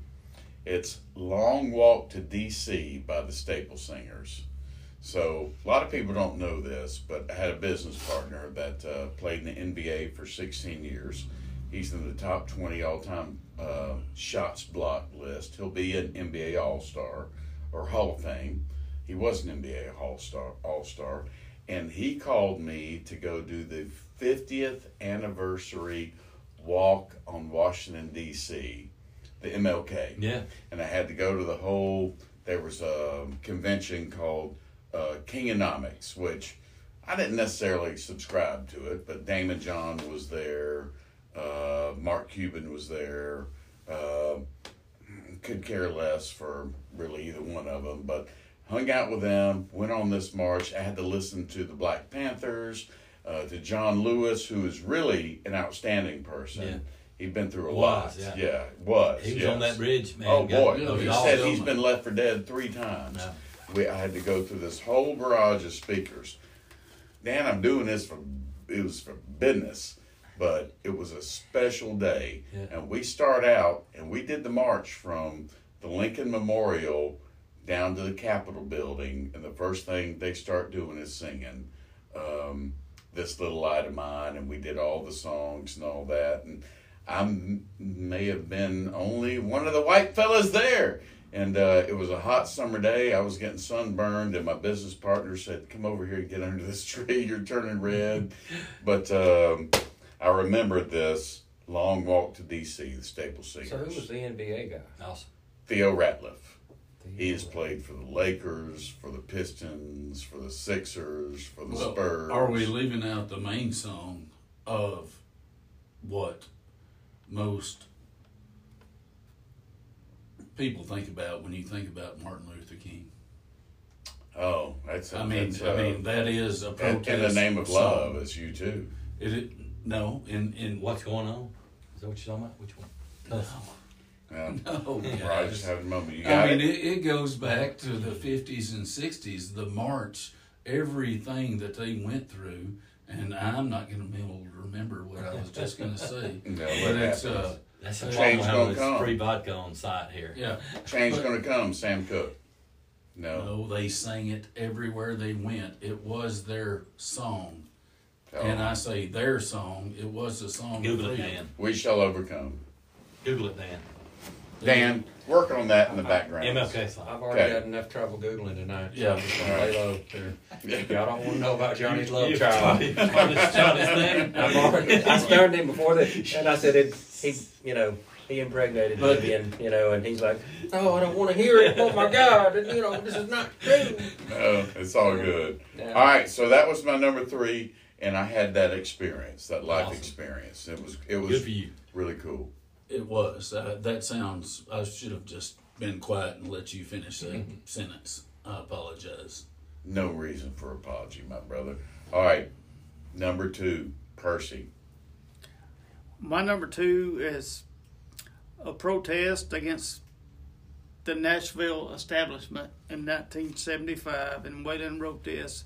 It's Long Walk to DC by the Staple Singers. So a lot of people don't know this, but I had a business partner that played in the NBA for 16 years. He's in the top 20 all-time shots blocked list. He'll be an NBA All-Star or Hall of Fame. He was an NBA All-Star, and he called me to go do the 50th anniversary walk on Washington, D.C., the MLK. Yeah. And I had to go to the whole, there was a convention called Kingonomics, which I didn't necessarily subscribe to it, but Damon John was there, Mark Cuban was there, could care less for really either one of them, but hung out with them, went on this march. I had to listen to the Black Panthers, to John Lewis, who is really an outstanding person. Yeah. He'd been through a lot. Yeah. He was on that bridge, man. Oh, boy. He said he's been left for dead 3 times. No. I had to go through this whole barrage of speakers. Dan, I'm doing this for business, but it was a special day. Yeah. And we start out, and we did the march from the Lincoln Memorial down to the Capitol building, and the first thing they start doing is singing, This Little Light of Mine, and we did all the songs and all that, and I may have been only one of the white fellas there, and it was a hot summer day. I was getting sunburned, and my business partner said, "Come over here and get under this tree, you're turning red." But I remembered this, Long Walk to D.C., the Staple Singers. So who was the NBA guy? Awesome. Theo Ratliff. He has played for the Lakers, for the Pistons, for the Sixers, for the Spurs. Are we leaving out the main song of what most people think about when you think about Martin Luther King? Oh, that's. I mean, that is a protest. In the Name of Love, it's you too. Is it? No. In What's Going On? Is that what you're talking about? Which one? No. No, I just had a moment. It goes back to the 50s and 60s, the march, everything that they went through, and I'm not going to be able to remember what I was just going to say. No, but that's a change going to come. Free vodka on site here. Yeah, change going to come. Sam Cooke. No, they sang it everywhere they went. It was their song, and I say their song. It was the song. Google it, man. We shall overcome. Google it, man. Dan, working on that in the background. MFK slide. I've already had enough trouble Googling tonight. So I'm just going to lay low there. Y'all don't want to know about Johnny's love child. Johnny's thing. I started him before that, and I said, he impregnated me, and he's like, oh, I don't want to hear it. Oh, my God. And, this is not true. No, it's all good. Yeah. All right, so that was my number 3, and I had that experience, that life experience. It was good for you. Really cool. It was. That sounds, I should have just been quiet and let you finish that sentence. I apologize. No reason for apology, my brother. All right, number 2, Percy. My number 2 is a protest against the Nashville establishment in 1975, and Waylon wrote this,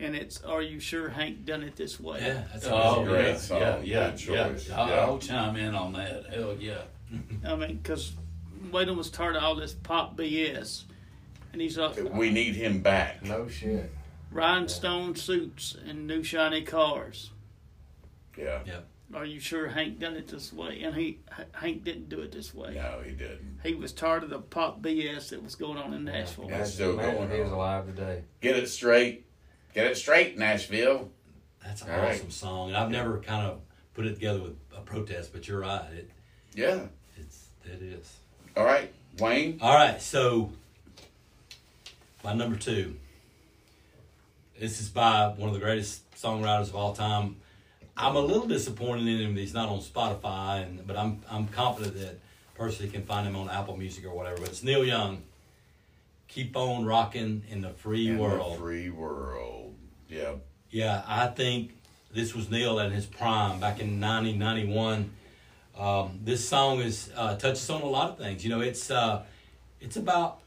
and it's "Are You Sure Hank Done It This Way?" Yeah, that's a great song. Yeah. I'll chime in on that. Hell yeah. I mean, because Waylon was tired of all this pop BS, and he's like, "We need him back." No shit. Rhinestone suits and new shiny cars. Yeah. Yeah. Are you sure Hank done it this way? And Hank didn't do it this way. No, he didn't. He was tired of the pop BS that was going on in Nashville. That's still going on. He was alive today. Get it straight. Get it straight, Nashville. That's an awesome song. And I've never kind of put it together with a protest, but you're right. It is. All right, Wayne. All right, so my number 2. This is by one of the greatest songwriters of all time. I'm a little disappointed in him that he's not on Spotify, but I'm confident that Percy can find him on Apple Music or whatever. But it's Neil Young. Keep on rocking in the free world. Yeah. Yeah, I think this was Neil at his prime back in 90, 91. This song touches on a lot of things. It's about,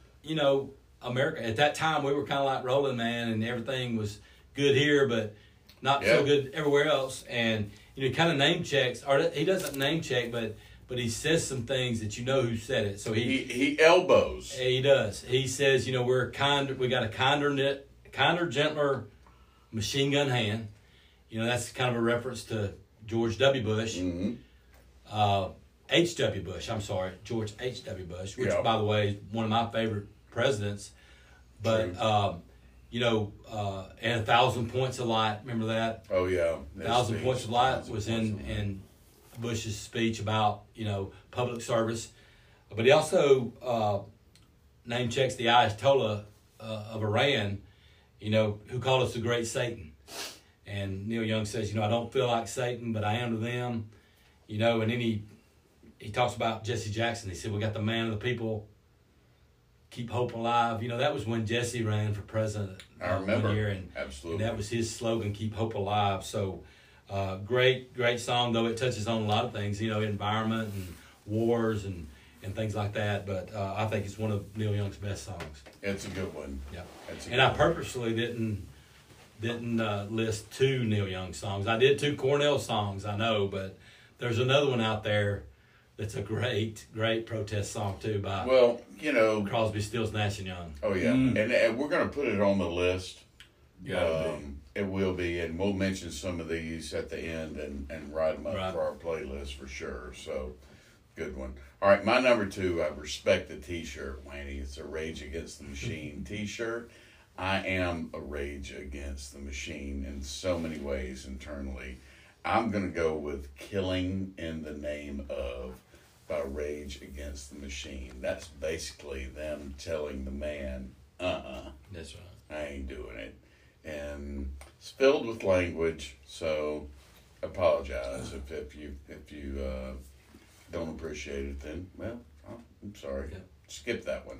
America. At that time, we were kind of like Rolling Man, and everything was good here, but not so good everywhere else, and he kind of name checks, or he doesn't name check, but he says some things that who said it. So he elbows. He does. He says, we're kinder. We got a kinder, gentler machine gun hand. That's kind of a reference to George W. Bush, H.W. Bush. I'm sorry, George H.W. Bush, which by the way is one of my favorite presidents, but. And 1,000 Points of Light. Remember that? Oh, yeah. 1,000 Points of Light was in Bush's speech about, public service. But he also name checks the Ayatollah of Iran, who called us the great Satan. And Neil Young says, I don't feel like Satan, but I am to them. And then he talks about Jesse Jackson. He said, we got the man of the people. Keep hope alive. That was when Jesse ran for president. I remember. One year, and, absolutely. And that was his slogan, keep hope alive. So great song, though it touches on a lot of things, environment and wars and things like that. But I think it's one of Neil Young's best songs. It's a good one. Yeah. I purposely didn't list 2 Neil Young songs. I did 2 Cornell songs, I know, but there's another one out there. That's a great protest song, too, by Crosby, Stills, Nash & Young. Oh, yeah. And we're going to put it on the list. Yeah, it will be. And we'll mention some of these at the end and write them up for our playlist for sure. So, good one. All right, my number 2, I respect the T-shirt, Wayne. It's a Rage Against the Machine T-shirt. I am a Rage Against the Machine in so many ways internally. I'm going to go with Killing in the Name of. By Rage Against the Machine. That's basically them telling the man, that's right. I ain't doing it. And it's filled with language, so apologize if you don't appreciate it then. Well, I'm sorry. Yeah. Skip that one.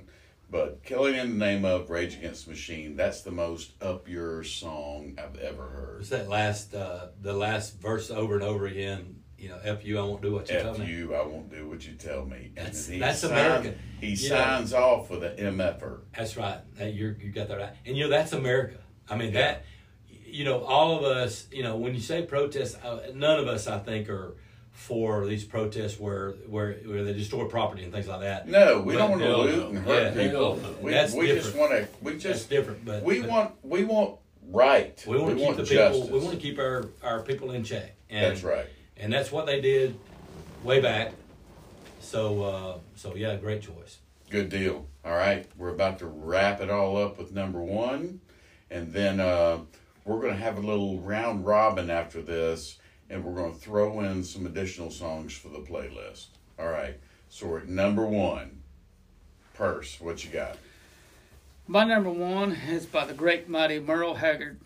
But Killing in the Name of Rage Against the Machine, that's the most up your song I've ever heard. It's that the last verse over and over again. F you, I won't do what you tell me. F you, I won't do what you tell me. And that's America. He signs off with an MFer. That's right. You got that right. And, that's America. I mean, that, all of us, when you say protests, none of us, I think, are for these protests where they destroy property and things like that. No, we don't want to loot and hurt people. We want right. We want to keep justice. We want to keep our people in check. That's right. And that's what they did way back. So, yeah, great choice. Good deal. All right, we're about to wrap it all up with number one, and then we're going to have a little round robin after this, and we're going to throw in some additional songs for the playlist. All right, so we're at number one. Purse, what you got? My number one is by the great mighty Merle Haggard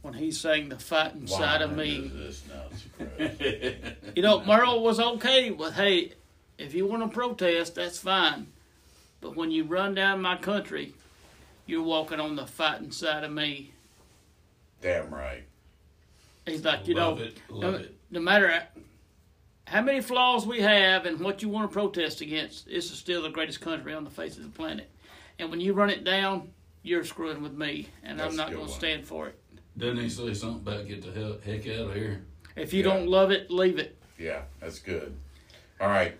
when he sang The Fighting Side of Me. Is this not you know, Merle was okay with, hey, if you want to protest, that's fine. But when you run down my country, you're walking on the fighting side of me. Damn right. He's like, no matter how many flaws we have and what you want to protest against, this is still the greatest country on the face of the planet. And when you run it down, you're screwing with me, and I'm not going to stand for it. Doesn't he say something about get the heck out of here? If you don't love it, leave it. Yeah, that's good. All right.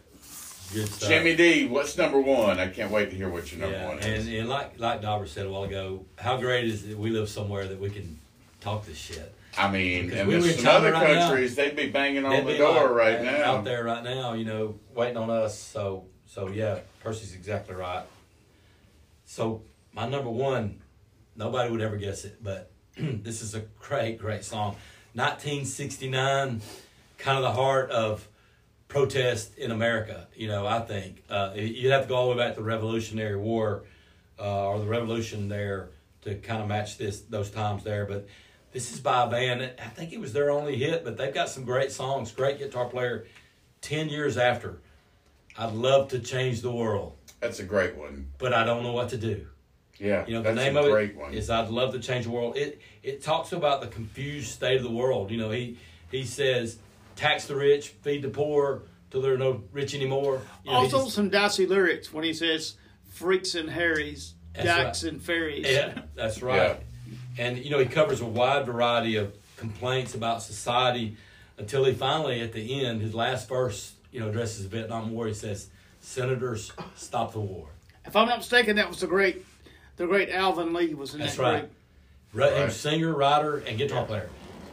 Jimmy D, what's number one? I can't wait to hear what your number one is. And like Dauber said a while ago, how great is it we live somewhere that we can talk this shit? I mean, because and there's some other countries, they'd be banging on the door right now. Out there right now, you know, waiting on us. So yeah, Percy's exactly right. So my number one, nobody would ever guess it, but this is a great, great song. 1969, kind of the heart of protest in America, you know, I think. You'd have to go all the way back to the Revolutionary War or the Revolution there to kind of match those times there. But this is by a band, I think it was their only hit, but they've got some great songs, great guitar player. 10 years after, I'd love to change the world. That's a great one. But I don't know what to do. Yeah, you know, the name of it is I'd Love to Change the World. It talks about the confused state of the world. You know, he says, tax the rich, feed the poor till there are no rich anymore. You know, also, some dicey lyrics when he says, freaks and harries, dykes and fairies. Yeah, that's right. Yeah. And, you know, he covers a wide variety of complaints about society until he finally, at the end, his last verse, you know, addresses the Vietnam War. He says, senators, stop the war. If I'm not mistaken, that was the great Alvin Lee was in that right. Group. Right. Singer, writer, and guitar player.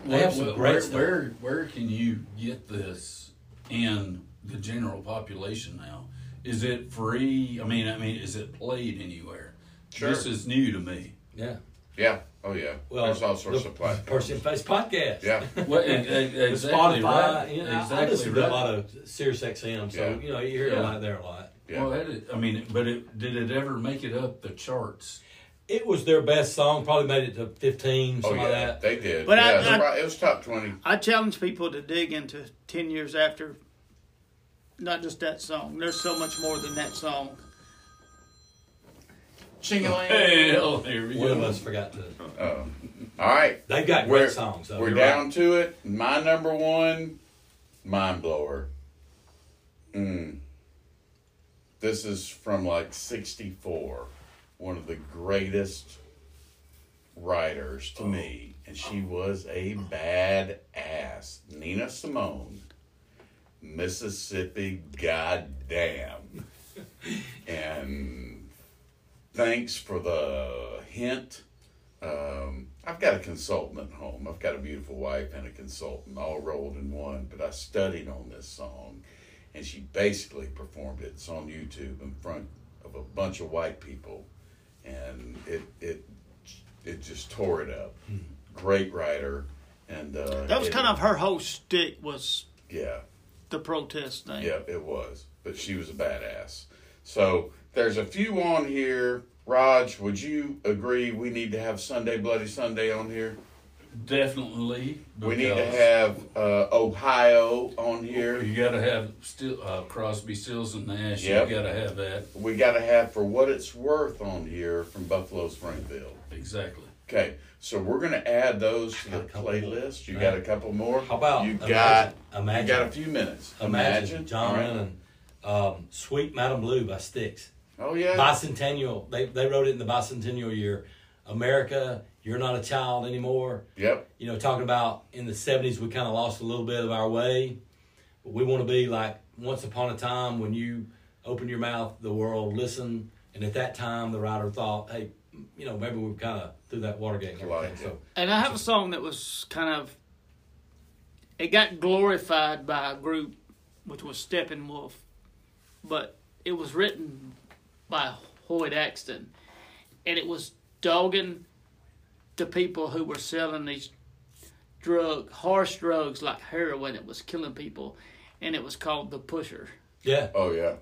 Where can you get this in the general population now? Is it free? I mean, is it played anywhere? Sure. This is new to me. Yeah. Yeah. Oh yeah. Well, there's all sorts of platforms. Person Face Podcast. Yeah. Well, exactly. Spotify. Right. You know, exactly. I listen to a lot of Sirius XM, so you know you hear it a lot. Yeah. Well, did it ever make it up the charts? It was their best song. Probably made it to 15, something like that. They did. But it was top 20. I challenge people to dig into 10 years after, not just that song. There's so much more than that song. Ching-a-ling. Hell, here we go. One of us forgot to. Uh-oh. All right. They've got great songs. We're down to it. My number one, Mind Blower. This is from like 1964. One of the greatest writers to me, and she was a badass. Nina Simone, Mississippi Goddamn. And thanks for the hint. I've got a consultant at home. I've got a beautiful wife and a consultant all rolled in one, but I studied on this song, and she basically performed it. It's on YouTube in front of a bunch of white people. And it just tore it up. Great writer, and that was kind of her whole shtick was the protest thing. Yeah, it was. But she was a badass. So there's a few on here. Raj, would you agree we need to have Sunday Bloody Sunday on here? Definitely. We need to have Ohio on here. You got to have Crosby, Stills, and Nash. Yep. You got to have that. We got to have For What It's Worth on here from Buffalo Springfield. Exactly. Okay, so we're going to add those to the playlist. You got a couple more? How about Imagine? You got a few minutes. Imagine. John Lennon. Sweet Madam Blue by Styx. Oh, yeah. Bicentennial. They wrote it in the bicentennial year. America, you're not a child anymore. Yep. You know, talking about in the 70s, we kind of lost a little bit of our way. But we want to be like once upon a time when you open your mouth, the world listened. And at that time, the writer thought, hey, you know, maybe we've kind of through that Watergate. And I have a song that was kind of, it got glorified by a group, which was Steppenwolf. but it was written by Hoyt Axton, and it was dogging the people who were selling these harsh drugs like heroin. It was killing people, and it was called The Pusher. Yeah. Oh, yeah.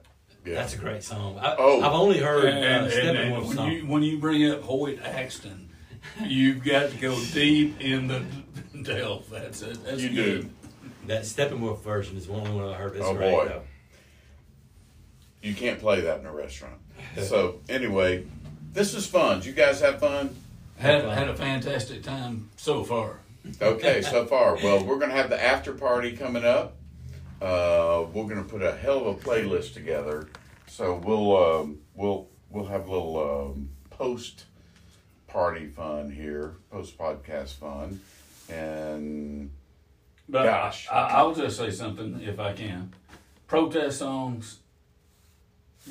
Yeah. That's a great song. I've only heard Steppenwolf song. When you bring up Hoyt Axton, you've got to go deep in the delve. That's it. You good. Do. That Steppenwolf version is the only one I heard. That's great, boy. Though. You can't play that in a restaurant. So, anyway, this was fun. Did you guys have fun? Had a fantastic time so far. Okay, so far. Well, we're going to have the after party coming up. We're going to put a hell of a playlist together. So we'll have a little post-party fun here, post-podcast fun. And, but gosh. I'll just say something if I can. Protest songs,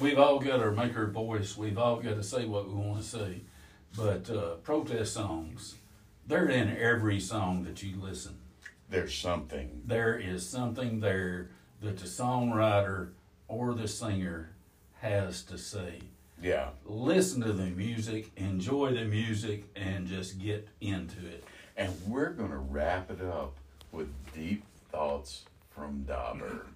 we've all got our maker voice. We've all got to say what we want to say. But protest songs, they're in every song that you listen. There's something. There is something there that the songwriter or the singer has to say. Yeah. Listen to the music, enjoy the music, and just get into it. And we're going to wrap it up with Deep Thoughts from Dauber.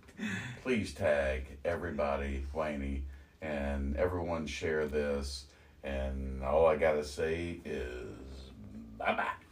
Please tag everybody, Wayne, and everyone share this. And all I got to say is bye-bye.